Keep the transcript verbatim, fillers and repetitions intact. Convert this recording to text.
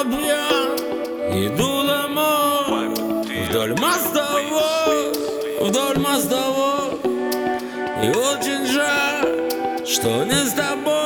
обнял. Иду домой вдоль мостовой, вдоль мостовой. И очень жаль, что не с тобой.